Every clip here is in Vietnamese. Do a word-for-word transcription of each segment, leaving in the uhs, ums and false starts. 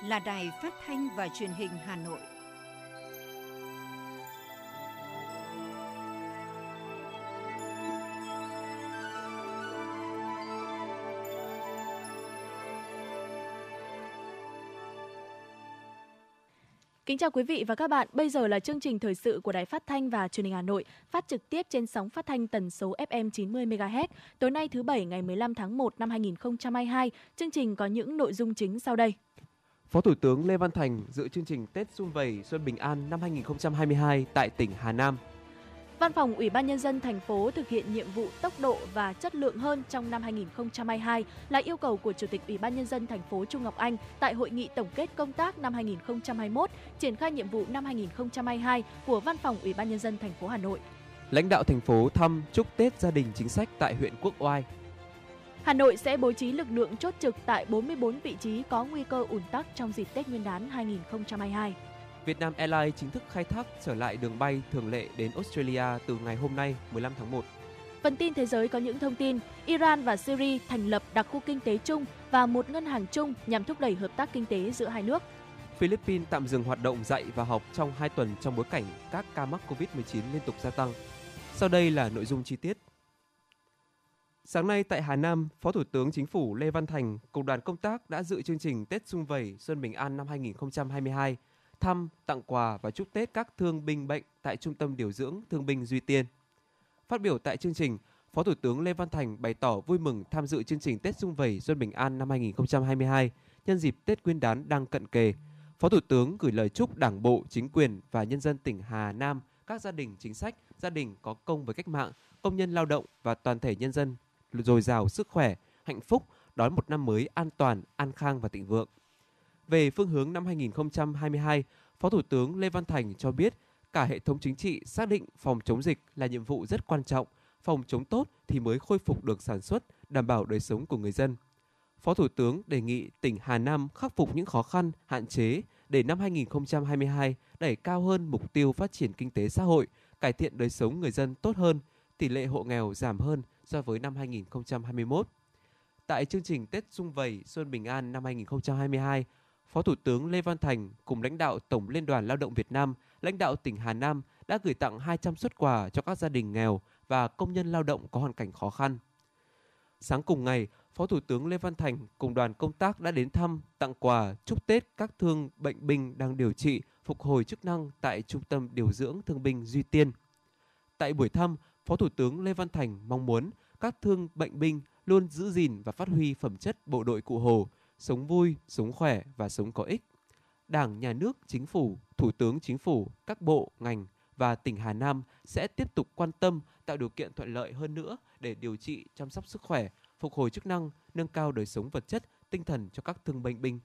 là Đài Phát thanh và Truyền hình Hà Nội. Kính chào quý vị và các bạn, bây giờ là chương trình thời sự của Đài Phát thanh và Truyền hình Hà Nội, phát trực tiếp trên sóng phát thanh tần số ép em chín mươi mê ga héc. Tối nay thứ Bảy ngày mười lăm tháng một năm hai nghìn không trăm hai mươi hai, chương trình có những nội dung chính sau đây. Phó Thủ tướng Lê Văn Thành dự chương trình Tết Sum Vầy Xuân Bình An năm hai nghìn không trăm hai mươi hai tại tỉnh Hà Nam. Văn phòng Ủy ban Nhân dân thành phố thực hiện nhiệm vụ tốc độ và chất lượng hơn trong năm hai nghìn không trăm hai mươi hai là yêu cầu của Chủ tịch Ủy ban Nhân dân thành phố Chu Ngọc Anh tại Hội nghị tổng kết công tác năm hai nghìn không trăm hai mươi mốt, triển khai nhiệm vụ năm hai nghìn không trăm hai mươi hai của Văn phòng Ủy ban Nhân dân thành phố Hà Nội. Lãnh đạo thành phố thăm chúc Tết gia đình chính sách tại huyện Quốc Oai. Hà Nội sẽ bố trí lực lượng chốt trực tại bốn mươi bốn vị trí có nguy cơ ùn tắc trong dịp Tết Nguyên đán hai nghìn không trăm hai mươi hai. Vietnam Airlines chính thức khai thác trở lại đường bay thường lệ đến Australia từ ngày hôm nay mười lăm tháng một. Phần tin thế giới có những thông tin, Iran và Syria thành lập đặc khu kinh tế chung và một ngân hàng chung nhằm thúc đẩy hợp tác kinh tế giữa hai nước. Philippines tạm dừng hoạt động dạy và học trong hai tuần trong bối cảnh các ca mắc cô vít mười chín liên tục gia tăng. Sau đây là nội dung chi tiết. Sáng nay tại Hà Nam, Phó Thủ tướng Chính phủ Lê Văn Thành cùng đoàn công tác đã dự chương trình Tết Sum Vầy Xuân Bình An năm hai nghìn không trăm hai mươi hai, thăm, tặng quà và chúc Tết các thương binh bệnh tại Trung tâm Điều dưỡng Thương binh Duy Tiên. Phát biểu tại chương trình, Phó Thủ tướng Lê Văn Thành bày tỏ vui mừng tham dự chương trình Tết Sum Vầy Xuân Bình An năm hai nghìn không trăm hai mươi hai nhân dịp Tết Nguyên đán đang cận kề. Phó Thủ tướng gửi lời chúc Đảng bộ, chính quyền và nhân dân tỉnh Hà Nam, các gia đình chính sách, gia đình có công với cách mạng, công nhân lao động và toàn thể nhân dân dồi dào sức khỏe, hạnh phúc, đón một năm mới an toàn, an khang và thịnh vượng. Về phương hướng năm hai nghìn không trăm hai mươi hai, Phó Thủ tướng Lê Văn Thành cho biết cả hệ thống chính trị xác định phòng chống dịch là nhiệm vụ rất quan trọng, phòng chống tốt thì mới khôi phục được sản xuất, đảm bảo đời sống của người dân. Phó Thủ tướng đề nghị tỉnh Hà Nam khắc phục những khó khăn, hạn chế để năm hai nghìn không trăm hai mươi hai đẩy cao hơn mục tiêu phát triển kinh tế xã hội, cải thiện đời sống người dân tốt hơn, tỷ lệ hộ nghèo giảm hơn so với năm hai nghìn không trăm hai mươi mốt. Tại chương trình Tết Sum Vầy Xuân Bình An năm hai nghìn không trăm hai mươi hai, Phó Thủ tướng Lê Văn Thành cùng lãnh đạo Tổng Liên đoàn Lao động Việt Nam, lãnh đạo tỉnh Hà Nam đã gửi tặng hai trăm suất quà cho các gia đình nghèo và công nhân lao động có hoàn cảnh khó khăn. Sáng cùng ngày, Phó Thủ tướng Lê Văn Thành cùng đoàn công tác đã đến thăm, tặng quà, chúc Tết các thương bệnh binh đang điều trị, phục hồi chức năng tại Trung tâm Điều dưỡng Thương binh Duy Tiên. Tại buổi thăm, Phó Thủ tướng Lê Văn Thành mong muốn các thương bệnh binh luôn giữ gìn và phát huy phẩm chất bộ đội cụ Hồ, sống vui, sống khỏe và sống có ích. Đảng, Nhà nước, Chính phủ, Thủ tướng Chính phủ, các bộ, ngành và tỉnh Hà Nam sẽ tiếp tục quan tâm tạo điều kiện thuận lợi hơn nữa để điều trị, chăm sóc sức khỏe, phục hồi chức năng, nâng cao đời sống vật chất, tinh thần cho các thương bệnh binh.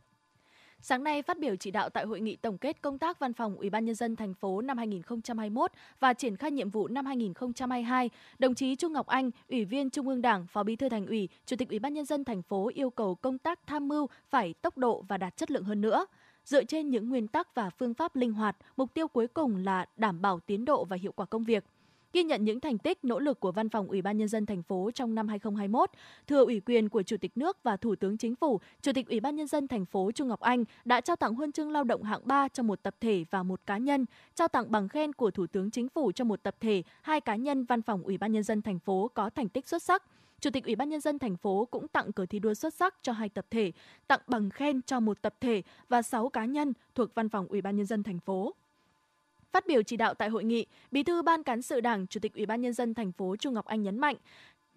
Sáng nay phát biểu chỉ đạo tại hội nghị tổng kết công tác Văn phòng Ủy ban Nhân dân thành phố năm hai nghìn không trăm hai mươi mốt và triển khai nhiệm vụ năm hai nghìn không trăm hai mươi hai, đồng chí Chu Ngọc Anh, Ủy viên Trung ương Đảng, Phó Bí thư Thành ủy, Chủ tịch Ủy ban Nhân dân thành phố yêu cầu công tác tham mưu phải tốc độ và đạt chất lượng hơn nữa. Dựa trên những nguyên tắc và phương pháp linh hoạt, mục tiêu cuối cùng là đảm bảo tiến độ và hiệu quả công việc. Ghi nhận những thành tích, nỗ lực của Văn phòng Ủy ban Nhân dân thành phố trong năm hai nghìn không trăm hai mươi mốt, thừa ủy quyền của Chủ tịch nước và Thủ tướng Chính phủ, Chủ tịch Ủy ban Nhân dân thành phố Chu Ngọc Anh đã trao tặng huân chương lao động hạng ba cho một tập thể và một cá nhân, trao tặng bằng khen của Thủ tướng Chính phủ cho một tập thể, hai cá nhân Văn phòng Ủy ban Nhân dân thành phố có thành tích xuất sắc. Chủ tịch Ủy ban Nhân dân thành phố cũng tặng cờ thi đua xuất sắc cho hai tập thể, tặng bằng khen cho một tập thể và sáu cá nhân thuộc Văn phòng Ủy ban Nhân dân thành phố. Phát biểu chỉ đạo tại hội nghị, Bí thư Ban Cán sự Đảng, Chủ tịch Ủy ban Nhân dân thành phố Chu Ngọc Anh nhấn mạnh,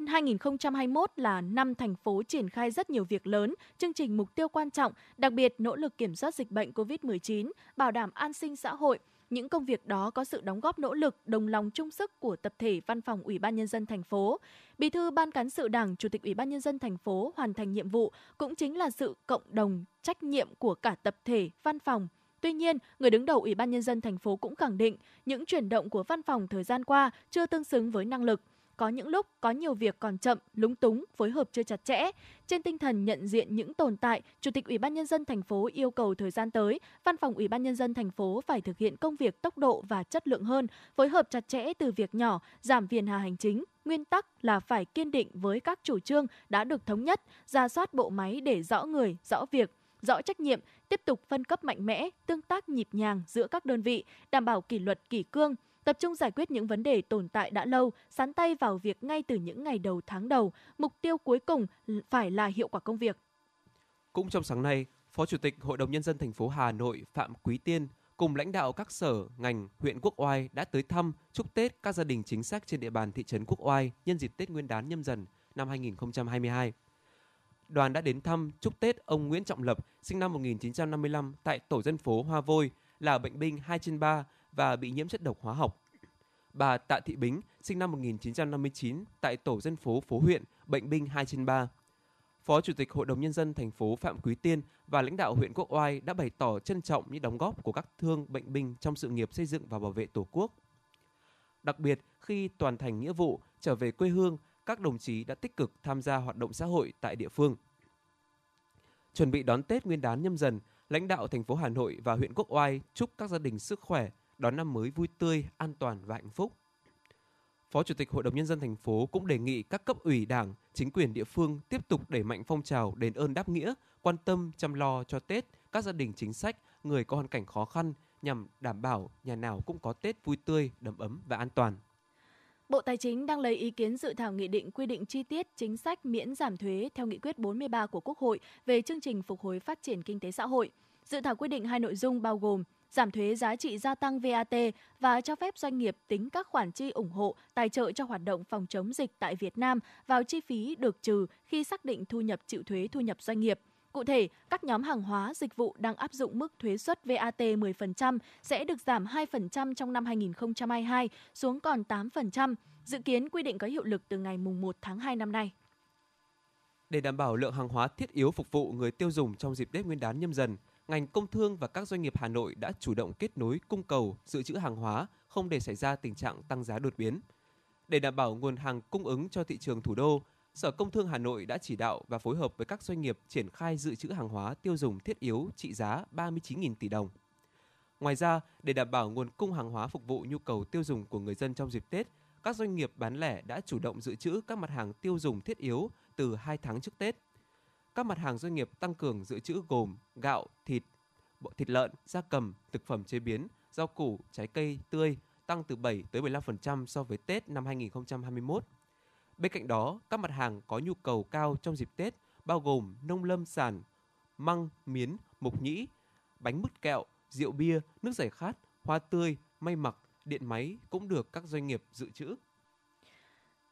hai nghìn không trăm hai mươi mốt là năm thành phố triển khai rất nhiều việc lớn, chương trình mục tiêu quan trọng, đặc biệt nỗ lực kiểm soát dịch bệnh cô vít mười chín, bảo đảm an sinh xã hội. Những công việc đó có sự đóng góp nỗ lực, đồng lòng chung sức của tập thể Văn phòng Ủy ban Nhân dân thành phố. Bí thư Ban Cán sự Đảng, Chủ tịch Ủy ban Nhân dân thành phố hoàn thành nhiệm vụ cũng chính là sự cộng đồng, trách nhiệm của cả tập thể, văn phòng. Tuy nhiên, người đứng đầu Ủy ban Nhân dân thành phố cũng khẳng định những chuyển động của văn phòng thời gian qua chưa tương xứng với năng lực. Có những lúc có nhiều việc còn chậm, lúng túng, phối hợp chưa chặt chẽ. Trên tinh thần nhận diện những tồn tại, Chủ tịch Ủy ban Nhân dân thành phố yêu cầu thời gian tới, Văn phòng Ủy ban Nhân dân thành phố phải thực hiện công việc tốc độ và chất lượng hơn, phối hợp chặt chẽ từ việc nhỏ, giảm phiền hà hành chính. Nguyên tắc là phải kiên định với các chủ trương đã được thống nhất, rà soát bộ máy để rõ người, rõ việc. rõ trách nhiệm, tiếp tục phân cấp mạnh mẽ, tương tác nhịp nhàng giữa các đơn vị, đảm bảo kỷ luật kỷ cương, tập trung giải quyết những vấn đề tồn tại đã lâu, sắn tay vào việc ngay từ những ngày đầu tháng đầu, mục tiêu cuối cùng phải là hiệu quả công việc. Cũng trong sáng nay, Phó Chủ tịch Hội đồng Nhân dân thành phố Hà Nội Phạm Quý Tiên cùng lãnh đạo các sở, ngành, huyện Quốc Oai đã tới thăm, chúc Tết các gia đình chính sách trên địa bàn thị trấn Quốc Oai nhân dịp Tết Nguyên đán Nhâm Dần năm hai nghìn không trăm hai mươi hai. Đoàn đã đến thăm, chúc Tết ông Nguyễn Trọng Lập, sinh năm một nghìn chín trăm năm mươi lăm tại tổ dân phố Hoa Vôi, là bệnh binh hai trên ba và bị nhiễm chất độc hóa học. Bà Tạ Thị Bính, sinh năm một nghìn chín trăm năm mươi chín tại tổ dân phố Phố Huyện, bệnh binh hai trên ba. Phó Chủ tịch Hội đồng Nhân dân thành phố Phạm Quý Tiên và lãnh đạo huyện Quốc Oai đã bày tỏ trân trọng những đóng góp của các thương bệnh binh trong sự nghiệp xây dựng và bảo vệ Tổ quốc. Đặc biệt, khi hoàn thành nghĩa vụ, trở về quê hương, các đồng chí đã tích cực tham gia hoạt động xã hội tại địa phương. Chuẩn bị đón Tết Nguyên đán Nhâm Dần, lãnh đạo thành phố Hà Nội và huyện Quốc Oai chúc các gia đình sức khỏe, đón năm mới vui tươi, an toàn và hạnh phúc. Phó Chủ tịch Hội đồng Nhân dân thành phố cũng đề nghị các cấp ủy đảng, chính quyền địa phương tiếp tục đẩy mạnh phong trào đền ơn đáp nghĩa, quan tâm, chăm lo cho Tết, các gia đình chính sách, người có hoàn cảnh khó khăn nhằm đảm bảo nhà nào cũng có Tết vui tươi, đầm ấm và an toàn. Bộ Tài chính đang lấy ý kiến dự thảo nghị định quy định chi tiết chính sách miễn giảm thuế theo nghị quyết bốn mươi ba của Quốc hội về chương trình phục hồi phát triển kinh tế xã hội. Dự thảo quy định hai nội dung bao gồm giảm thuế giá trị gia tăng vê a tê và cho phép doanh nghiệp tính các khoản chi ủng hộ, tài trợ cho hoạt động phòng chống dịch tại Việt Nam vào chi phí được trừ khi xác định thu nhập chịu thuế thu nhập doanh nghiệp. Cụ thể, các nhóm hàng hóa, dịch vụ đang áp dụng mức thuế suất vê a tê mười phần trăm sẽ được giảm hai phần trăm trong năm hai nghìn không trăm hai mươi hai xuống còn tám phần trăm. Dự kiến quy định có hiệu lực từ ngày mùng một tháng hai năm nay. Để đảm bảo lượng hàng hóa thiết yếu phục vụ người tiêu dùng trong dịp Tết Nguyên đán Nhâm Dần, ngành công thương và các doanh nghiệp Hà Nội đã chủ động kết nối cung cầu, dự trữ hàng hóa, không để xảy ra tình trạng tăng giá đột biến. Để đảm bảo nguồn hàng cung ứng cho thị trường thủ đô, Sở Công Thương Hà Nội đã chỉ đạo và phối hợp với các doanh nghiệp triển khai dự trữ hàng hóa tiêu dùng thiết yếu trị giá ba mươi chín nghìn tỷ đồng. Ngoài ra, để đảm bảo nguồn cung hàng hóa phục vụ nhu cầu tiêu dùng của người dân trong dịp Tết, các doanh nghiệp bán lẻ đã chủ động dự trữ các mặt hàng tiêu dùng thiết yếu từ hai tháng trước Tết. Các mặt hàng doanh nghiệp tăng cường dự trữ gồm gạo, thịt, thịt lợn, gia cầm, thực phẩm chế biến, rau củ, trái cây tươi tăng từ bảy tới mười lăm phần trăm so với Tết năm hai nghìn không trăm hai mươi mốt. Bên cạnh đó, các mặt hàng có nhu cầu cao trong dịp Tết bao gồm nông lâm sản, măng, miến, mộc nhĩ, bánh mứt kẹo, rượu bia, nước giải khát, hoa tươi, may mặc, điện máy cũng được các doanh nghiệp dự trữ.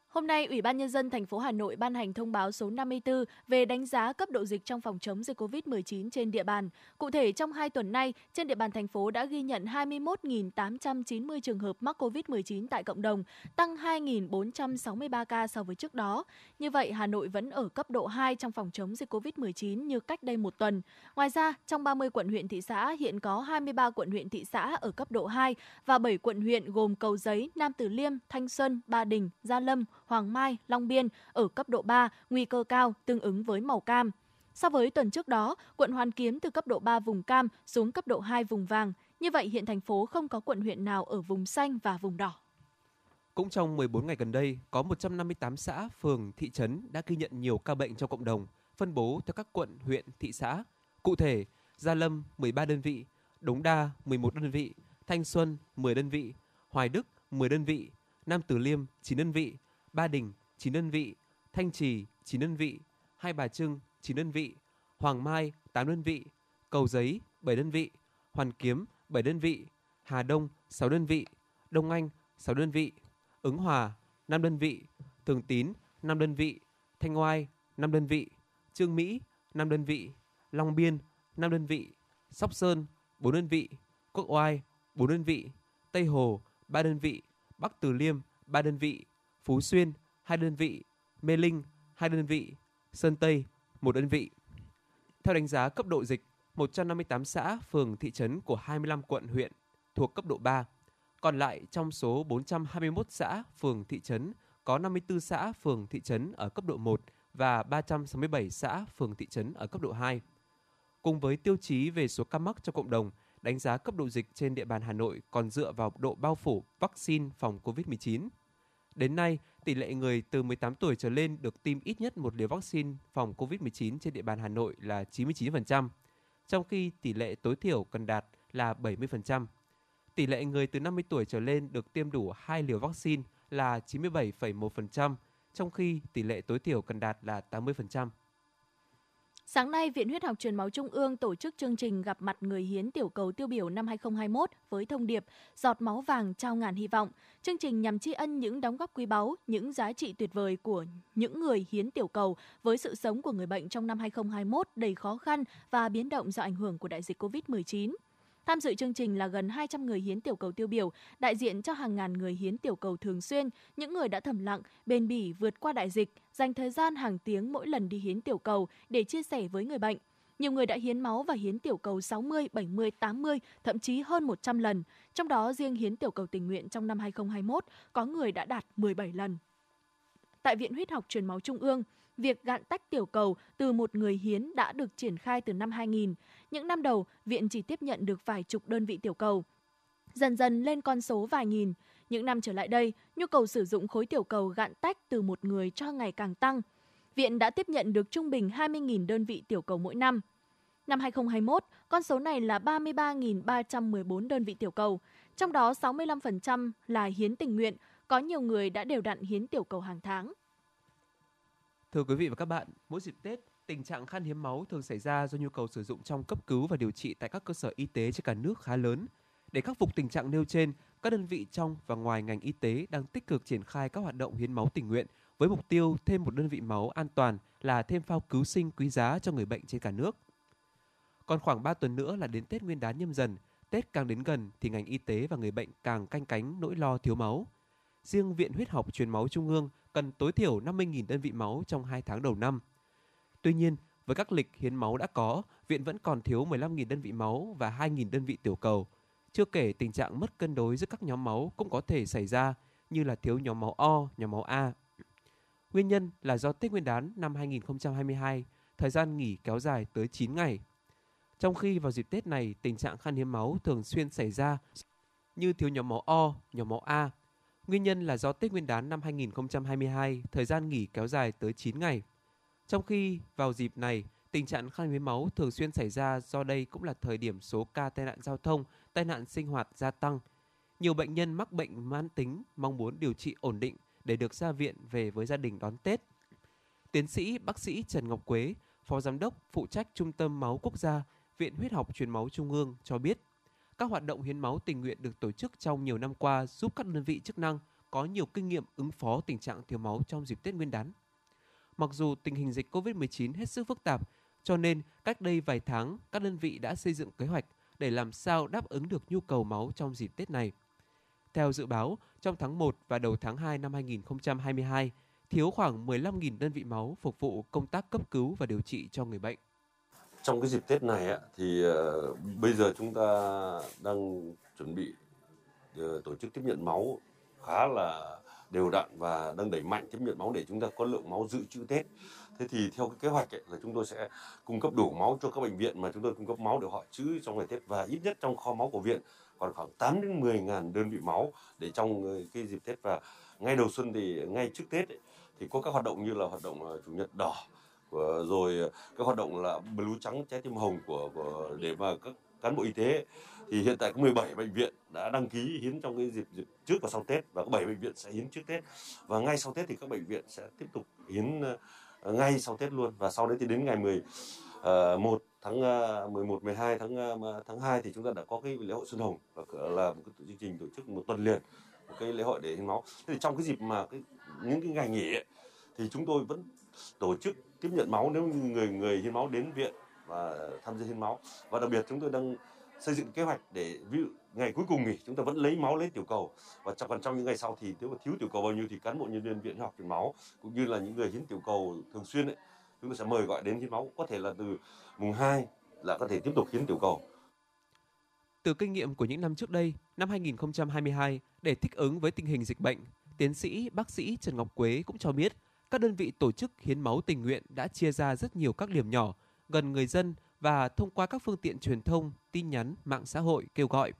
Hôm nay, Ủy ban Nhân dân thành phố Hà Nội ban hành thông báo số năm mươi tư về đánh giá cấp độ dịch trong phòng chống dịch covid mười chín trên địa bàn. Cụ thể, trong hai tuần nay, trên địa bàn thành phố đã ghi nhận hai mươi mốt nghìn tám trăm chín mươi trường hợp mắc covid mười chín tại cộng đồng, tăng hai nghìn bốn trăm sáu mươi ba ca so với trước đó. Như vậy, Hà Nội vẫn ở cấp độ hai trong phòng chống dịch covid mười chín như cách đây một tuần. Ngoài ra, trong ba mươi quận huyện thị xã, hiện có hai mươi ba quận huyện thị xã ở cấp độ hai và bảy quận huyện gồm Cầu Giấy, Nam Từ Liêm, Thanh Xuân, Ba Đình, Gia Lâm, Hoàng Mai, Long Biên ở cấp độ ba, nguy cơ cao, tương ứng với màu cam. So với tuần trước đó, quận Hoàn Kiếm từ cấp độ ba vùng cam xuống cấp độ hai vùng vàng. Như vậy, hiện thành phố không có quận huyện nào ở vùng xanh và vùng đỏ. Cũng trong mười bốn ngày gần đây, có một trăm năm mươi tám xã, phường, thị trấn đã ghi nhận nhiều ca bệnh trong cộng đồng, phân bố theo các quận, huyện, thị xã. Cụ thể, Gia Lâm mười ba đơn vị, Đống Đa mười một đơn vị, Thanh Xuân mười đơn vị, Hoài Đức mười đơn vị, Nam Từ Liêm chín đơn vị, Ba Đình chín đơn vị, Thanh Trì chín đơn vị, Hai Bà Trưng chín đơn vị, Hoàng Mai tám đơn vị, Cầu Giấy bảy đơn vị, Hoàn Kiếm bảy đơn vị, Hà Đông sáu đơn vị, Đông Anh sáu đơn vị, Ứng Hòa năm đơn vị, Thường Tín năm đơn vị, Thanh Oai năm đơn vị, Chương Mỹ năm đơn vị, Long Biên năm đơn vị, Sóc Sơn bốn đơn vị, Quốc Oai bốn đơn vị, Tây Hồ ba đơn vị, Bắc Từ Liêm ba đơn vị, Phú Xuyên hai đơn vị, Mê Linh hai đơn vị, Sơn Tây một đơn vị. Theo đánh giá cấp độ dịch, một trăm năm mươi tám xã, phường, thị trấn của hai mươi lăm quận, huyện thuộc cấp độ ba. Còn lại trong số bốn trăm hai mươi mốt xã, phường, thị trấn có năm mươi tư xã, phường, thị trấn ở cấp độ một và ba trăm sáu mươi bảy xã, phường, thị trấn ở cấp độ hai. Cùng với tiêu chí về số ca mắc trong cộng đồng, đánh giá cấp độ dịch trên địa bàn Hà Nội còn dựa vào độ bao phủ vaccine phòng covid mười chín. Đến nay, tỷ lệ người từ mười tám tuổi trở lên được tiêm ít nhất một liều vaccine phòng covid mười chín trên địa bàn Hà Nội là chín mươi chín phần trăm. trong khi tỷ lệ tối thiểu cần đạt là bảy mươi phần trăm. Tỷ lệ người từ năm mươi tuổi trở lên được tiêm đủ hai liều vaccine là chín mươi bảy phẩy một phần trăm, trong khi tỷ lệ tối thiểu cần đạt là tám mươi phần trăm. Sáng nay, Viện Huyết học Truyền máu Trung ương tổ chức chương trình gặp mặt người hiến tiểu cầu tiêu biểu năm hai không hai mốt với thông điệp Giọt máu vàng trao ngàn hy vọng. Chương trình nhằm tri ân những đóng góp quý báu, những giá trị tuyệt vời của những người hiến tiểu cầu với sự sống của người bệnh trong năm hai không hai mốt đầy khó khăn và biến động do ảnh hưởng của đại dịch covid mười chín. Tham dự chương trình là gần hai trăm người hiến tiểu cầu tiêu biểu, đại diện cho hàng ngàn người hiến tiểu cầu thường xuyên, những người đã thầm lặng, bền bỉ vượt qua đại dịch, dành thời gian hàng tiếng mỗi lần đi hiến tiểu cầu để chia sẻ với người bệnh. Nhiều người đã hiến máu và hiến tiểu cầu sáu mươi, bảy mươi, tám mươi, thậm chí hơn một trăm lần. Trong đó, riêng hiến tiểu cầu tình nguyện trong năm hai không hai mốt, có người đã đạt mười bảy lần. Tại Viện Huyết học Truyền máu Trung ương, việc gạn tách tiểu cầu từ một người hiến đã được triển khai từ năm hai nghìn. Những năm đầu, viện chỉ tiếp nhận được vài chục đơn vị tiểu cầu. Dần dần lên con số vài nghìn. Những năm trở lại đây, nhu cầu sử dụng khối tiểu cầu gạn tách từ một người cho ngày càng tăng. Viện đã tiếp nhận được trung bình hai mươi nghìn đơn vị tiểu cầu mỗi năm. Năm hai không hai mốt, con số này là ba mươi ba nghìn ba trăm mười bốn đơn vị tiểu cầu. Trong đó, sáu mươi lăm phần trăm là hiến tình nguyện. Có nhiều người đã đều đặn hiến tiểu cầu hàng tháng. Thưa quý vị và các bạn, mỗi dịp Tết, tình trạng khan hiếm máu thường xảy ra do nhu cầu sử dụng trong cấp cứu và điều trị tại các cơ sở y tế trên cả nước khá lớn. Để khắc phục tình trạng nêu trên, các đơn vị trong và ngoài ngành y tế đang tích cực triển khai các hoạt động hiến máu tình nguyện với mục tiêu thêm một đơn vị máu an toàn là thêm phao cứu sinh quý giá cho người bệnh trên cả nước. Còn khoảng ba tuần nữa là đến Tết Nguyên đán Nhâm Dần, Tết càng đến gần thì ngành y tế và người bệnh càng canh cánh nỗi lo thiếu máu. Riêng Viện Huyết học Truyền máu Trung ương cần tối thiểu năm mươi nghìn đơn vị máu trong hai tháng đầu năm. Tuy nhiên, với các lịch hiến máu đã có, viện vẫn còn thiếu mười lăm nghìn đơn vị máu và hai nghìn đơn vị tiểu cầu. Chưa kể tình trạng mất cân đối giữa các nhóm máu cũng có thể xảy ra, như là thiếu nhóm máu O, nhóm máu A. Nguyên nhân là do Tết Nguyên đán năm hai không hai hai, thời gian nghỉ kéo dài tới chín ngày. Trong khi vào dịp Tết này, tình trạng khan hiếm máu thường xuyên xảy ra như thiếu nhóm máu O, nhóm máu A. Nguyên nhân là do Tết Nguyên đán năm hai không hai hai, thời gian nghỉ kéo dài tới chín ngày. Trong khi vào dịp này, tình trạng khan hiếm máu thường xuyên xảy ra do đây cũng là thời điểm số ca tai nạn giao thông, tai nạn sinh hoạt gia tăng. Nhiều bệnh nhân mắc bệnh mãn tính mong muốn điều trị ổn định để được ra viện về với gia đình đón Tết. Tiến sĩ bác sĩ Trần Ngọc Quế, Phó Giám đốc phụ trách Trung tâm Máu Quốc gia, Viện Huyết học Truyền máu Trung ương cho biết, các hoạt động hiến máu tình nguyện được tổ chức trong nhiều năm qua giúp các đơn vị chức năng có nhiều kinh nghiệm ứng phó tình trạng thiếu máu trong dịp Tết Nguyên đán. Mặc dù tình hình dịch covid mười chín hết sức phức tạp, cho nên cách đây vài tháng các đơn vị đã xây dựng kế hoạch để làm sao đáp ứng được nhu cầu máu trong dịp Tết này. Theo dự báo, trong tháng một và đầu tháng hai năm hai không hai hai, thiếu khoảng mười lăm nghìn đơn vị máu phục vụ công tác cấp cứu và điều trị cho người bệnh. Trong cái dịp Tết này thì bây giờ chúng ta đang chuẩn bị tổ chức tiếp nhận máu khá là đều đặn và đang đẩy mạnh tiếp nhận máu để chúng ta có lượng máu dự trữ Tết. Thế thì theo cái kế hoạch ấy, là chúng tôi sẽ cung cấp đủ máu cho các bệnh viện mà chúng tôi cung cấp máu để họ trữ trong ngày Tết, và ít nhất trong kho máu của viện còn khoảng tám đến mười nghìn đơn vị máu để trong cái dịp Tết. Và ngay đầu xuân thì ngay trước Tết ấy, thì có các hoạt động như là hoạt động Chủ nhật đỏ, rồi các hoạt động là Blue trắng trái tim hồng của, của để mà các cán bộ y tế. Thì hiện tại có mười bảy bệnh viện đã đăng ký hiến trong cái dịp, dịp trước và sau Tết, và có bảy bệnh viện sẽ hiến trước Tết, và ngay sau Tết thì các bệnh viện sẽ tiếp tục hiến ngay sau Tết luôn. Và sau đấy thì đến ngày mười một tháng mười một, mười hai tháng hai thì chúng ta đã có cái lễ hội Xuân Hồng, và là một cái chương trình tổ chức một tuần liền một cái lễ hội để hiến máu. Thế thì trong cái dịp mà cái, những cái ngày nghỉ ấy, thì chúng tôi vẫn tổ chức tiếp nhận máu nếu người người hiến máu đến viện và tham gia hiến máu. Và đặc biệt chúng tôi đang xây dựng kế hoạch để ví dụ ngày cuối cùng nghỉ chúng ta vẫn lấy máu, lấy tiểu cầu, và trong còn trong những ngày sau thì nếu mà thiếu tiểu cầu bao nhiêu thì cán bộ nhân viên Viện Huyết học Truyền máu cũng như là những người hiến tiểu cầu thường xuyên ấy, chúng tôi sẽ mời gọi đến hiến máu, có thể là từ mùng hai là có thể tiếp tục hiến tiểu cầu. Từ kinh nghiệm của những năm trước đây, năm hai không hai hai để thích ứng với tình hình dịch bệnh, tiến sĩ bác sĩ Trần Ngọc Quế cũng cho biết các đơn vị tổ chức hiến máu tình nguyện đã chia ra rất nhiều các điểm nhỏ gần người dân và thông qua các phương tiện truyền thông, tin nhắn, mạng xã hội kêu gọi,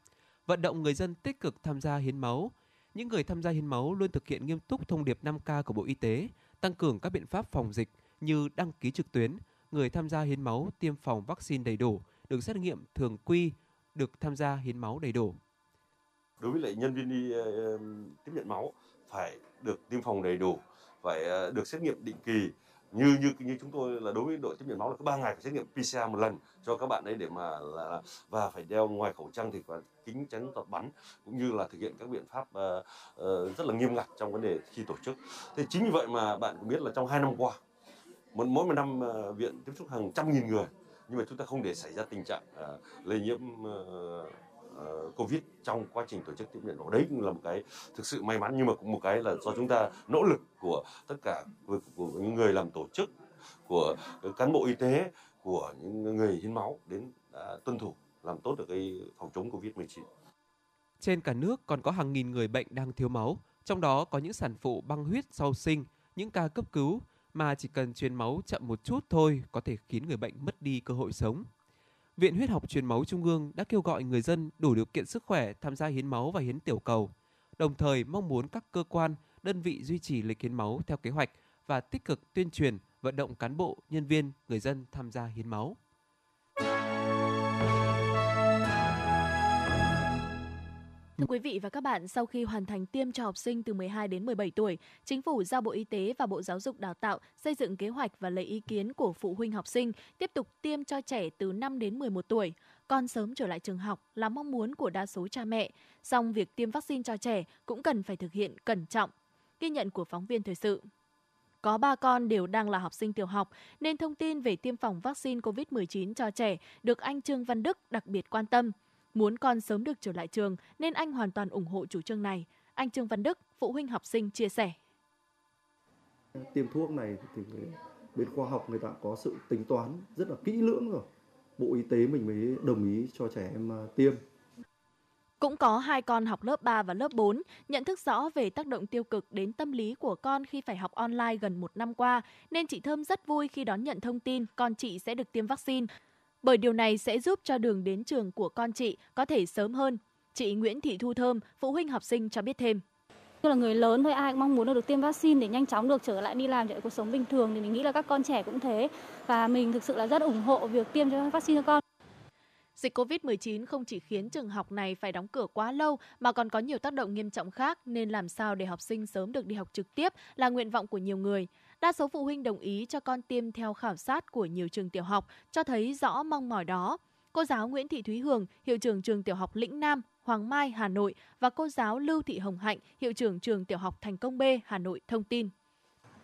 vận động người dân tích cực tham gia hiến máu. Những người tham gia hiến máu luôn thực hiện nghiêm túc thông điệp năm K của Bộ Y tế, tăng cường các biện pháp phòng dịch như đăng ký trực tuyến, người tham gia hiến máu tiêm phòng vaccine đầy đủ được xét nghiệm thường quy, được tham gia hiến máu đầy đủ. Đối với lại nhân viên đi uh, tiếp nhận máu phải được tiêm phòng đầy đủ, phải uh, được xét nghiệm định kỳ. Như như như chúng tôi là đối với đội tiếp nhận máu là cứ ba ngày phải xét nghiệm pê xê e rờ một lần cho các bạn ấy để mà là, và phải đeo ngoài khẩu trang thì phải kính chắn giọt bắn, cũng như là thực hiện các biện pháp uh, uh, rất là nghiêm ngặt trong vấn đề khi tổ chức. Thế chính vì vậy mà bạn cũng biết là trong hai năm qua mỗi một năm uh, viện tiếp xúc hàng trăm nghìn người, nhưng mà chúng ta không để xảy ra tình trạng uh, lây nhiễm uh, Covid trong quá trình tổ chức tiếp nhận máu. Đấy cũng là một cái thực sự may mắn, nhưng mà cũng một cái là do chúng ta nỗ lực của tất cả của, của những người làm tổ chức, của cán bộ y tế, của những người hiến máu đến đã tuân thủ làm tốt được cái phòng chống Covid mười chín. Trên cả nước còn có hàng nghìn người bệnh đang thiếu máu, trong đó có những sản phụ băng huyết sau sinh, những ca cấp cứu mà chỉ cần truyền máu chậm một chút thôi có thể khiến người bệnh mất đi cơ hội sống. Viện Huyết học Truyền máu Trung ương đã kêu gọi người dân đủ điều kiện sức khỏe tham gia hiến máu và hiến tiểu cầu, đồng thời mong muốn các cơ quan, đơn vị duy trì lịch hiến máu theo kế hoạch và tích cực tuyên truyền, vận động cán bộ, nhân viên, người dân tham gia hiến máu. Thưa quý vị và các bạn, sau khi hoàn thành tiêm cho học sinh từ mười hai đến mười bảy tuổi, Chính phủ giao Bộ Y tế và Bộ Giáo dục Đào tạo xây dựng kế hoạch và lấy ý kiến của phụ huynh học sinh tiếp tục tiêm cho trẻ từ năm đến mười một tuổi. Con sớm trở lại trường học là mong muốn của đa số cha mẹ, song việc tiêm vaccine cho trẻ cũng cần phải thực hiện cẩn trọng. Ghi nhận của phóng viên Thời sự. Có ba con đều đang là học sinh tiểu học, nên thông tin về tiêm phòng vaccine Covid mười chín cho trẻ được anh Trương Văn Đức đặc biệt quan tâm. Muốn con sớm được trở lại trường nên anh hoàn toàn ủng hộ chủ trương này. Anh Trương Văn Đức, phụ huynh học sinh chia sẻ. Tiêm thuốc này thì bên khoa học người ta có sự tính toán rất là kỹ lưỡng rồi. Bộ Y tế mình mới đồng ý cho trẻ em tiêm. Cũng có hai con học lớp ba và lớp bốn nhận thức rõ về tác động tiêu cực đến tâm lý của con khi phải học online gần một năm qua, nên chị Thơm rất vui khi đón nhận thông tin con chị sẽ được tiêm vaccine. Bởi điều này sẽ giúp cho đường đến trường của con chị có thể sớm hơn. Chị Nguyễn Thị Thu Thơm, phụ huynh học sinh cho biết thêm. Như là người lớn thôi, ai cũng mong muốn được tiêm vaccine để nhanh chóng được trở lại đi làm, trở lại cuộc sống bình thường. Thì mình nghĩ là các con trẻ cũng thế. Và mình thực sự là rất ủng hộ việc tiêm cho vaccine cho con. Dịch Covid mười chín không chỉ khiến trường học này phải đóng cửa quá lâu mà còn có nhiều tác động nghiêm trọng khác, nên làm sao để học sinh sớm được đi học trực tiếp là nguyện vọng của nhiều người. Đa số phụ huynh đồng ý cho con tiêm theo khảo sát của nhiều trường tiểu học, cho thấy rõ mong mỏi đó. Cô giáo Nguyễn Thị Thúy Hường, hiệu trưởng trường tiểu học Lĩnh Nam, Hoàng Mai, Hà Nội và cô giáo Lưu Thị Hồng Hạnh, hiệu trưởng trường tiểu học Thành Công B, Hà Nội thông tin.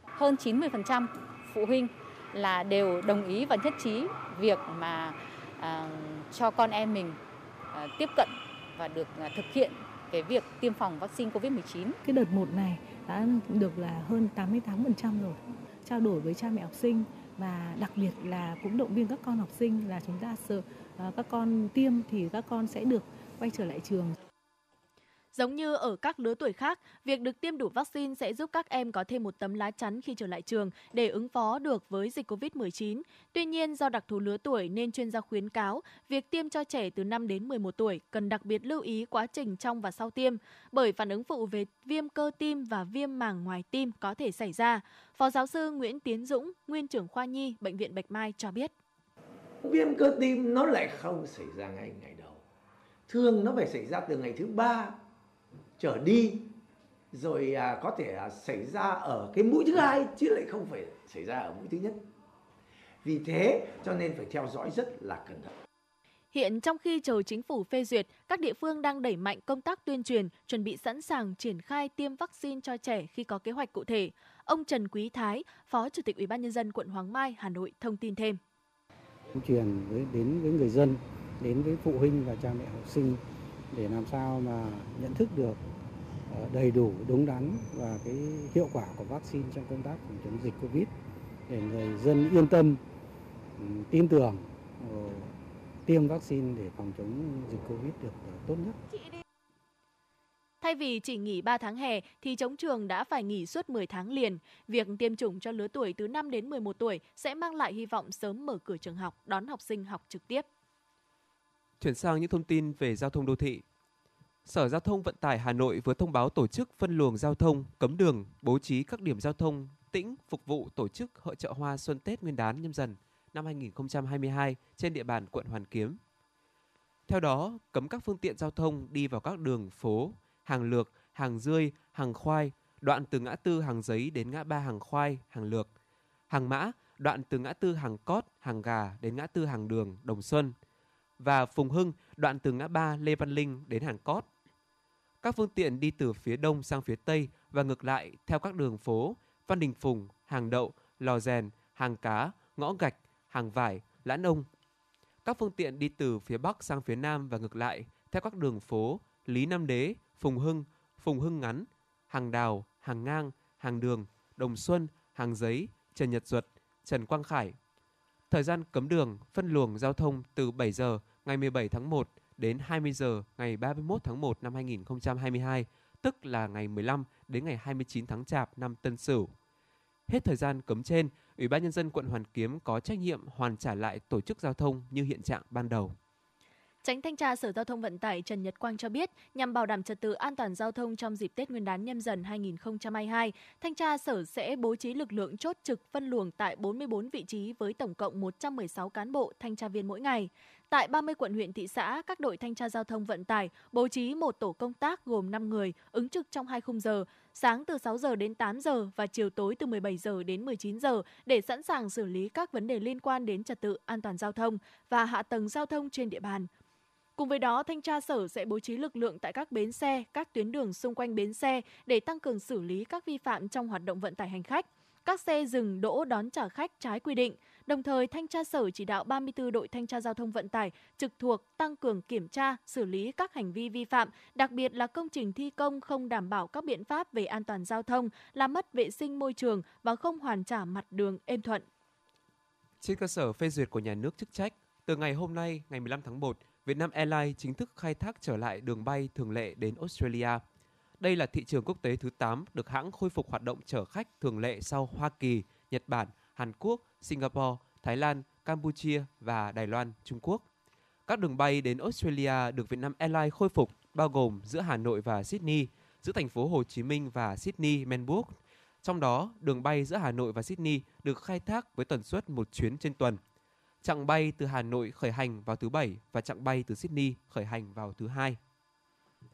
Hơn chín mươi phần trăm phụ huynh là đều đồng ý và nhất trí việc mà à, cho con em mình à, tiếp cận và được à, thực hiện cái việc tiêm phòng vaccine Covid mười chín. Cái đợt một này đã được là hơn tám mươi tám phần trăm rồi. Trao đổi với cha mẹ học sinh và đặc biệt là cũng động viên các con học sinh là chúng ta sợ các con tiêm thì các con sẽ được quay trở lại trường. Giống như ở các lứa tuổi khác, việc được tiêm đủ vaccine sẽ giúp các em có thêm một tấm lá chắn khi trở lại trường để ứng phó được với dịch Covid mười chín. Tuy nhiên, do đặc thù lứa tuổi nên chuyên gia khuyến cáo việc tiêm cho trẻ từ năm đến mười một tuổi cần đặc biệt lưu ý quá trình trong và sau tiêm, bởi phản ứng phụ về viêm cơ tim và viêm màng ngoài tim có thể xảy ra. Phó giáo sư Nguyễn Tiến Dũng, nguyên trưởng khoa nhi Bệnh viện Bạch Mai cho biết. Viêm cơ tim nó lại không xảy ra ngay ngày đầu. Thường nó phải xảy ra từ ngày thứ ba trở đi, rồi à, có thể à, xảy ra ở cái mũi thứ hai chứ lại không phải xảy ra ở mũi thứ nhất. Vì thế cho nên phải theo dõi rất là cẩn thận. Hiện trong khi chờ chính phủ phê duyệt, các địa phương đang đẩy mạnh công tác tuyên truyền, chuẩn bị sẵn sàng triển khai tiêm vaccine cho trẻ khi có kế hoạch cụ thể. Ông Trần Quý Thái, Phó Chủ tịch Ủy ban Nhân dân quận Hoàng Mai, Hà Nội thông tin thêm. Tuyên truyền với, đến với người dân, đến với phụ huynh và cha mẹ học sinh để làm sao mà nhận thức được đầy đủ, đúng đắn và cái hiệu quả của vaccine trong công tác phòng chống dịch Covid, để người dân yên tâm, tin tưởng tiêm vaccine để phòng chống dịch Covid được tốt nhất. Thay vì chỉ nghỉ ba tháng hè thì chống trường đã phải nghỉ suốt mười tháng liền. Việc tiêm chủng cho lứa tuổi từ năm đến mười một tuổi sẽ mang lại hy vọng sớm mở cửa trường học, đón học sinh học trực tiếp. Chuyển sang những thông tin về giao thông đô thị. Sở Giao thông Vận tải Hà Nội vừa thông báo tổ chức phân luồng giao thông, cấm đường, bố trí các điểm giao thông tĩnh phục vụ tổ chức hội chợ hoa Xuân Tết Nguyên đán Nhâm Dần năm hai nghìn không trăm hai mươi hai trên địa bàn quận Hoàn Kiếm. Theo đó, cấm các phương tiện giao thông đi vào các đường phố Hàng Lược, Hàng Rươi, Hàng Khoai, đoạn từ ngã tư Hàng Giấy đến ngã ba Hàng Khoai, Hàng Lược, Hàng Mã, đoạn từ ngã tư Hàng Cót, Hàng Gà đến ngã tư Hàng Đường, Đồng Xuân, và Phùng Hưng, đoạn từ ngã ba Lê Văn Linh đến Hàng Cót. Các phương tiện đi từ phía đông sang phía tây và ngược lại theo các đường phố Phan Đình Phùng, Hàng Đậu, Lò Rèn, Hàng Cá, Ngõ Gạch, Hàng Vải, Lãn Ông. Các phương tiện đi từ phía bắc sang phía nam và ngược lại theo các đường phố Lý Nam Đế, Phùng Hưng, Phùng Hưng Ngắn, Hàng Đào, Hàng Ngang, Hàng Đường, Đồng Xuân, Hàng Giấy, Trần Nhật Duật, Trần Quang Khải. Thời gian cấm đường, phân luồng giao thông từ bảy giờ ngày mười bảy tháng một đến hai mươi giờ ngày ba mươi mốt tháng một năm hai nghìn không trăm hai mươi hai, tức là ngày mười lăm đến ngày hai mươi chín tháng Chạp năm Tân Sửu. Hết thời gian cấm trên, Ủy ban Nhân dân quận Hoàn Kiếm có trách nhiệm hoàn trả lại tổ chức giao thông như hiện trạng ban đầu. Chánh thanh tra Sở Giao thông Vận tải Trần Nhật Quang cho biết, nhằm bảo đảm trật tự an toàn giao thông trong dịp Tết Nguyên đán Nhâm Dần hai nghìn không trăm hai mươi hai, thanh tra Sở sẽ bố trí lực lượng chốt trực phân luồng tại bốn mươi bốn vị trí với tổng cộng một trăm mười sáu cán bộ thanh tra viên mỗi ngày. Tại ba mươi quận huyện thị xã, các đội thanh tra giao thông vận tải bố trí một tổ công tác gồm năm người ứng trực trong hai khung giờ, sáng từ sáu giờ đến tám giờ và chiều tối từ mười bảy giờ đến mười chín giờ để sẵn sàng xử lý các vấn đề liên quan đến trật tự an toàn giao thông và hạ tầng giao thông trên địa bàn. Cùng với đó, thanh tra Sở sẽ bố trí lực lượng tại các bến xe, các tuyến đường xung quanh bến xe để tăng cường xử lý các vi phạm trong hoạt động vận tải hành khách, các xe dừng đỗ đón trả khách trái quy định. Đồng thời, thanh tra Sở chỉ đạo ba mươi tư đội thanh tra giao thông vận tải trực thuộc tăng cường kiểm tra, xử lý các hành vi vi phạm, đặc biệt là công trình thi công không đảm bảo các biện pháp về an toàn giao thông, làm mất vệ sinh môi trường và không hoàn trả mặt đường êm thuận. Trên cơ sở phê duyệt của nhà nước chức trách, từ ngày hôm nay, ngày mười lăm tháng một, Vietnam Airlines chính thức khai thác trở lại đường bay thường lệ đến Australia. Đây là thị trường quốc tế thứ tám được hãng khôi phục hoạt động chở khách thường lệ sau Hoa Kỳ, Nhật Bản, Hàn Quốc, Singapore, Thái Lan, Campuchia và Đài Loan, Trung Quốc. Các đường bay đến Australia được Vietnam Airlines khôi phục bao gồm giữa Hà Nội và Sydney, giữa thành phố Hồ Chí Minh và Sydney Melbourne. Trong đó, đường bay giữa Hà Nội và Sydney được khai thác với tần suất một chuyến trên tuần. Chặng bay từ Hà Nội khởi hành vào thứ Bảy và chặng bay từ Sydney khởi hành vào thứ Hai.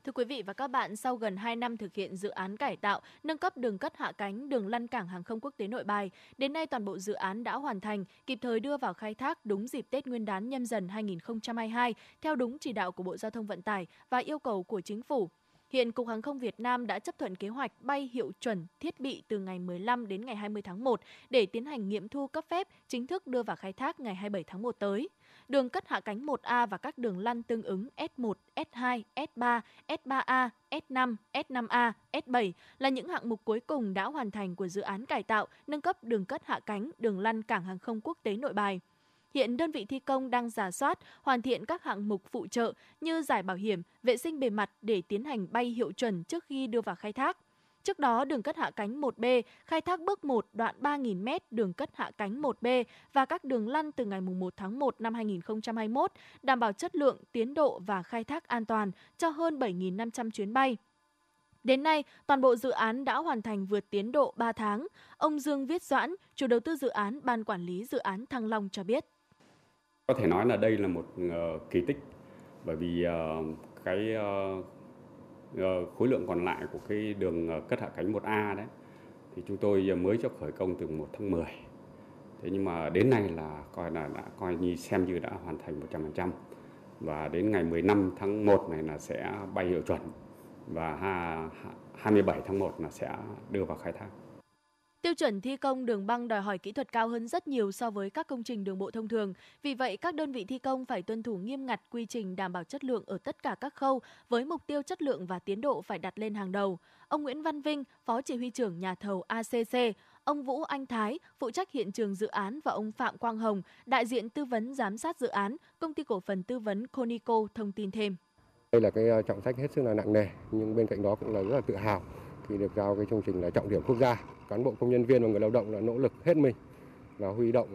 Thưa quý vị và các bạn, sau gần hai năm thực hiện dự án cải tạo, nâng cấp đường cất hạ cánh, đường lăn cảng hàng không quốc tế Nội Bài, đến nay toàn bộ dự án đã hoàn thành, kịp thời đưa vào khai thác đúng dịp Tết Nguyên đán Nhâm Dần hai nghìn không trăm hai mươi hai, theo đúng chỉ đạo của Bộ Giao thông Vận tải và yêu cầu của Chính phủ. Hiện Cục Hàng không Việt Nam đã chấp thuận kế hoạch bay hiệu chuẩn thiết bị từ ngày mười lăm đến ngày hai mươi tháng một để tiến hành nghiệm thu cấp phép chính thức đưa vào khai thác ngày hai mươi bảy tháng một tới. Đường cất hạ cánh một A và các đường lăn tương ứng S một, S hai, S ba, S ba A, S năm, S năm A, S bảy là những hạng mục cuối cùng đã hoàn thành của dự án cải tạo, nâng cấp đường cất hạ cánh, đường lăn cảng hàng không quốc tế Nội Bài. Hiện đơn vị thi công đang rà soát, hoàn thiện các hạng mục phụ trợ như giải bảo hiểm, vệ sinh bề mặt để tiến hành bay hiệu chuẩn trước khi đưa vào khai thác. Trước đó, đường cất hạ cánh một B khai thác bước một đoạn ba nghìn mét đường cất hạ cánh một B và các đường lăn từ ngày mùng một tháng một năm hai nghìn không trăm hai mươi mốt, đảm bảo chất lượng, tiến độ và khai thác an toàn cho hơn bảy nghìn năm trăm chuyến bay. Đến nay, toàn bộ dự án đã hoàn thành vượt tiến độ ba tháng. Ông Dương Viết Doãn, chủ đầu tư dự án, ban quản lý dự án Thăng Long cho biết. Có thể nói là đây là một uh, kỳ tích, bởi vì uh, cái uh, uh, khối lượng còn lại của cái đường uh, cất hạ cánh một A đấy thì chúng tôi uh, mới cho khởi công từ mùng một tháng mười. Thế nhưng mà đến nay là coi là đã coi như xem như đã hoàn thành một trăm phần trăm, và đến ngày mười lăm tháng một này là sẽ bay hiệu chuẩn và ha, hai mươi bảy tháng một là sẽ đưa vào khai thác. Tiêu chuẩn thi công đường băng đòi hỏi kỹ thuật cao hơn rất nhiều so với các công trình đường bộ thông thường. Vì vậy, các đơn vị thi công phải tuân thủ nghiêm ngặt quy trình đảm bảo chất lượng ở tất cả các khâu, với mục tiêu chất lượng và tiến độ phải đặt lên hàng đầu. Ông Nguyễn Văn Vinh, Phó Chỉ huy trưởng nhà thầu a xê xê, ông Vũ Anh Thái, phụ trách hiện trường dự án và ông Phạm Quang Hồng, đại diện tư vấn giám sát dự án, Công ty Cổ phần Tư vấn Conico thông tin thêm. Đây là cái trọng trách hết sức là nặng nề, nhưng bên cạnh đó cũng là rất là tự hào khi được giao cái chương trình là trọng điểm quốc gia. Cán bộ, công nhân viên và người lao động đã nỗ lực hết mình, là huy động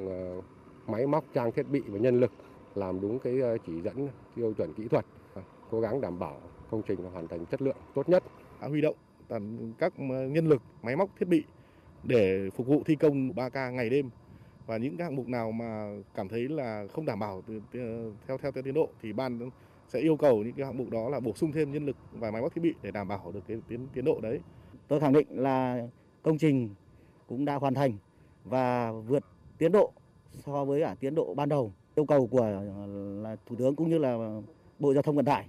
máy móc, trang thiết bị và nhân lực làm đúng cái chỉ dẫn tiêu chuẩn kỹ thuật, cố gắng đảm bảo công trình hoàn thành chất lượng tốt nhất. Đã huy động các nhân lực, máy móc, thiết bị để phục vụ thi công ba ca ngày đêm và những hạng mục nào mà cảm thấy là không đảm bảo theo theo tiến độ thì ban sẽ yêu cầu những cái hạng mục đó là bổ sung thêm nhân lực và máy móc thiết bị để đảm bảo được cái tiến tiến độ đấy. Tôi khẳng định là công trình cũng đã hoàn thành và vượt tiến độ so với cả tiến độ ban đầu, yêu cầu của là Thủ tướng cũng như là Bộ Giao thông Vận tải.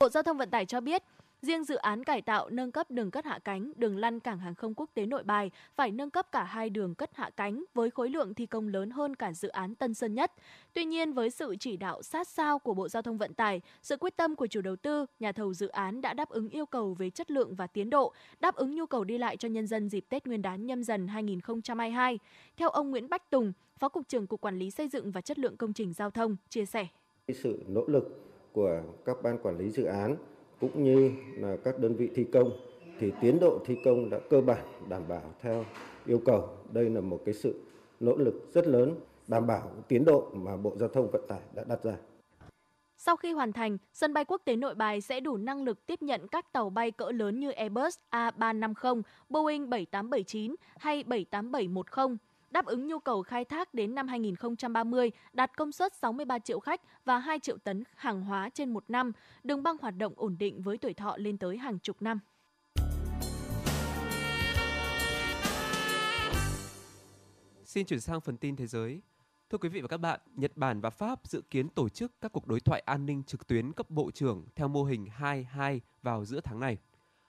Bộ Giao thông Vận tải cho biết, riêng dự án cải tạo nâng cấp đường cất hạ cánh, đường lăn cảng hàng không quốc tế Nội Bài phải nâng cấp cả hai đường cất hạ cánh với khối lượng thi công lớn hơn cả dự án Tân Sơn Nhất. Tuy nhiên, với sự chỉ đạo sát sao của Bộ Giao thông Vận tải, sự quyết tâm của chủ đầu tư, nhà thầu dự án đã đáp ứng yêu cầu về chất lượng và tiến độ, đáp ứng nhu cầu đi lại cho nhân dân dịp Tết Nguyên đán Nhâm Dần hai không hai hai. Theo ông Nguyễn Bách Tùng, Phó Cục trưởng Cục Quản lý Xây dựng và Chất lượng Công trình Giao thông, chia sẻ. Sự nỗ lực của các ban quản lý dự án cũng như là các đơn vị thi công thì tiến độ thi công đã cơ bản đảm bảo theo yêu cầu. Đây là một cái sự nỗ lực rất lớn đảm bảo tiến độ mà Bộ Giao thông Vận tải đã đặt ra. Sau khi hoàn thành, sân bay quốc tế Nội Bài sẽ đủ năng lực tiếp nhận các tàu bay cỡ lớn như Airbus A ba năm không, Boeing bảy tám bảy chín hay bảy tám bảy một không. Đáp ứng nhu cầu khai thác đến năm hai không ba mươi, đạt công suất sáu mươi ba triệu khách và hai triệu tấn hàng hóa trên một năm, đường băng hoạt động ổn định với tuổi thọ lên tới hàng chục năm. Xin chuyển sang phần tin thế giới. Thưa quý vị và các bạn, Nhật Bản và Pháp dự kiến tổ chức các cuộc đối thoại an ninh trực tuyến cấp bộ trưởng theo mô hình hai hai vào giữa tháng này,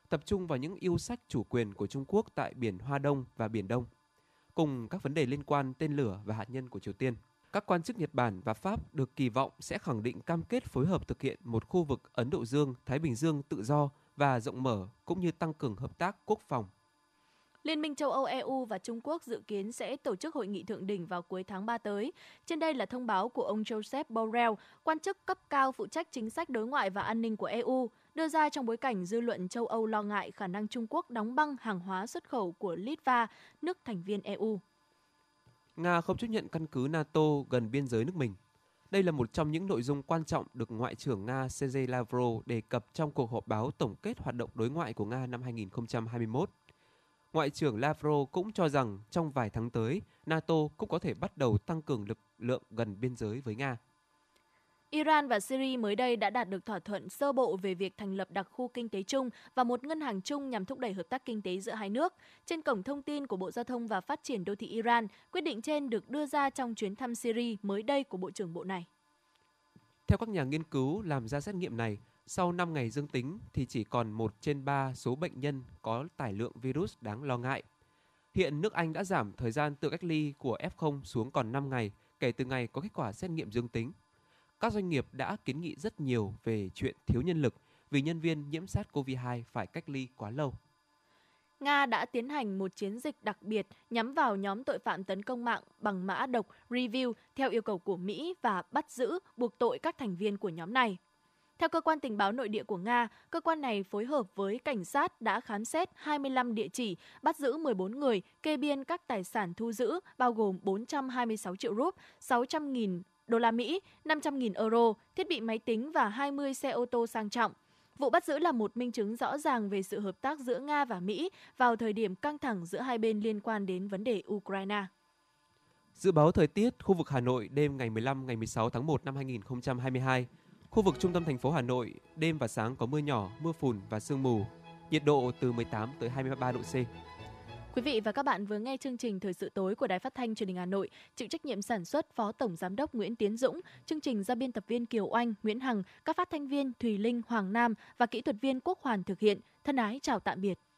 tập trung vào những yêu sách chủ quyền của Trung Quốc tại Biển Hoa Đông và Biển Đông, cùng các vấn đề liên quan tên lửa và hạt nhân của Triều Tiên. Các quan chức Nhật Bản và Pháp được kỳ vọng sẽ khẳng định cam kết phối hợp thực hiện một khu vực Ấn Độ Dương-Thái Bình Dương tự do và rộng mở, cũng như tăng cường hợp tác quốc phòng. Liên minh châu Âu E U và Trung Quốc dự kiến sẽ tổ chức hội nghị thượng đỉnh vào cuối tháng ba tới. Trên đây là thông báo của ông Joseph Borrell, quan chức cấp cao phụ trách chính sách đối ngoại và an ninh của E U, đưa ra trong bối cảnh dư luận châu Âu lo ngại khả năng Trung Quốc đóng băng hàng hóa xuất khẩu của Litva, nước thành viên E U. Nga không chấp nhận căn cứ NATO gần biên giới nước mình. Đây là một trong những nội dung quan trọng được Ngoại trưởng Nga Sergei Lavrov đề cập trong cuộc họp báo tổng kết hoạt động đối ngoại của Nga năm hai không hai mốt. Ngoại trưởng Lavrov cũng cho rằng trong vài tháng tới, NATO cũng có thể bắt đầu tăng cường lực lượng gần biên giới với Nga. Iran và Syria mới đây đã đạt được thỏa thuận sơ bộ về việc thành lập đặc khu kinh tế chung và một ngân hàng chung nhằm thúc đẩy hợp tác kinh tế giữa hai nước. Trên cổng thông tin của Bộ Giao thông và Phát triển Đô thị Iran, quyết định trên được đưa ra trong chuyến thăm Syria mới đây của Bộ trưởng Bộ này. Theo các nhà nghiên cứu làm ra xét nghiệm này, sau năm ngày dương tính thì chỉ còn một trên ba số bệnh nhân có tải lượng virus đáng lo ngại. Hiện nước Anh đã giảm thời gian tự cách ly của ép không xuống còn năm ngày kể từ ngày có kết quả xét nghiệm dương tính. Các doanh nghiệp đã kiến nghị rất nhiều về chuyện thiếu nhân lực vì nhân viên nhiễm SARS-xê o vê hai phải cách ly quá lâu. Nga đã tiến hành một chiến dịch đặc biệt nhắm vào nhóm tội phạm tấn công mạng bằng mã độc Review theo yêu cầu của Mỹ và bắt giữ, buộc tội các thành viên của nhóm này. Theo cơ quan tình báo nội địa của Nga, cơ quan này phối hợp với cảnh sát đã khám xét hai mươi lăm địa chỉ, bắt giữ mười bốn người, kê biên các tài sản thu giữ bao gồm bốn trăm hai mươi sáu triệu rúp, sáu trăm nghìn đô la Mỹ, năm trăm nghìn euro, thiết bị máy tính và hai mươi xe ô tô sang trọng. Vụ bắt giữ là một minh chứng rõ ràng về sự hợp tác giữa Nga và Mỹ vào thời điểm căng thẳng giữa hai bên liên quan đến vấn đề Ukraine. Dự báo thời tiết khu vực Hà Nội đêm ngày mười lăm ngày mười sáu tháng một năm hai không hai hai. Khu vực trung tâm thành phố Hà Nội đêm và sáng có mưa nhỏ, mưa phùn và sương mù. Nhiệt độ từ mười tám tới hai mươi ba độ C. Quý vị và các bạn vừa nghe chương trình Thời sự tối của Đài Phát thanh Truyền hình Hà Nội, chịu trách nhiệm sản xuất Phó Tổng Giám đốc Nguyễn Tiến Dũng, chương trình do biên tập viên Kiều Oanh, Nguyễn Hằng, các phát thanh viên Thùy Linh, Hoàng Nam và kỹ thuật viên Quốc Hoàn thực hiện. Thân ái chào tạm biệt.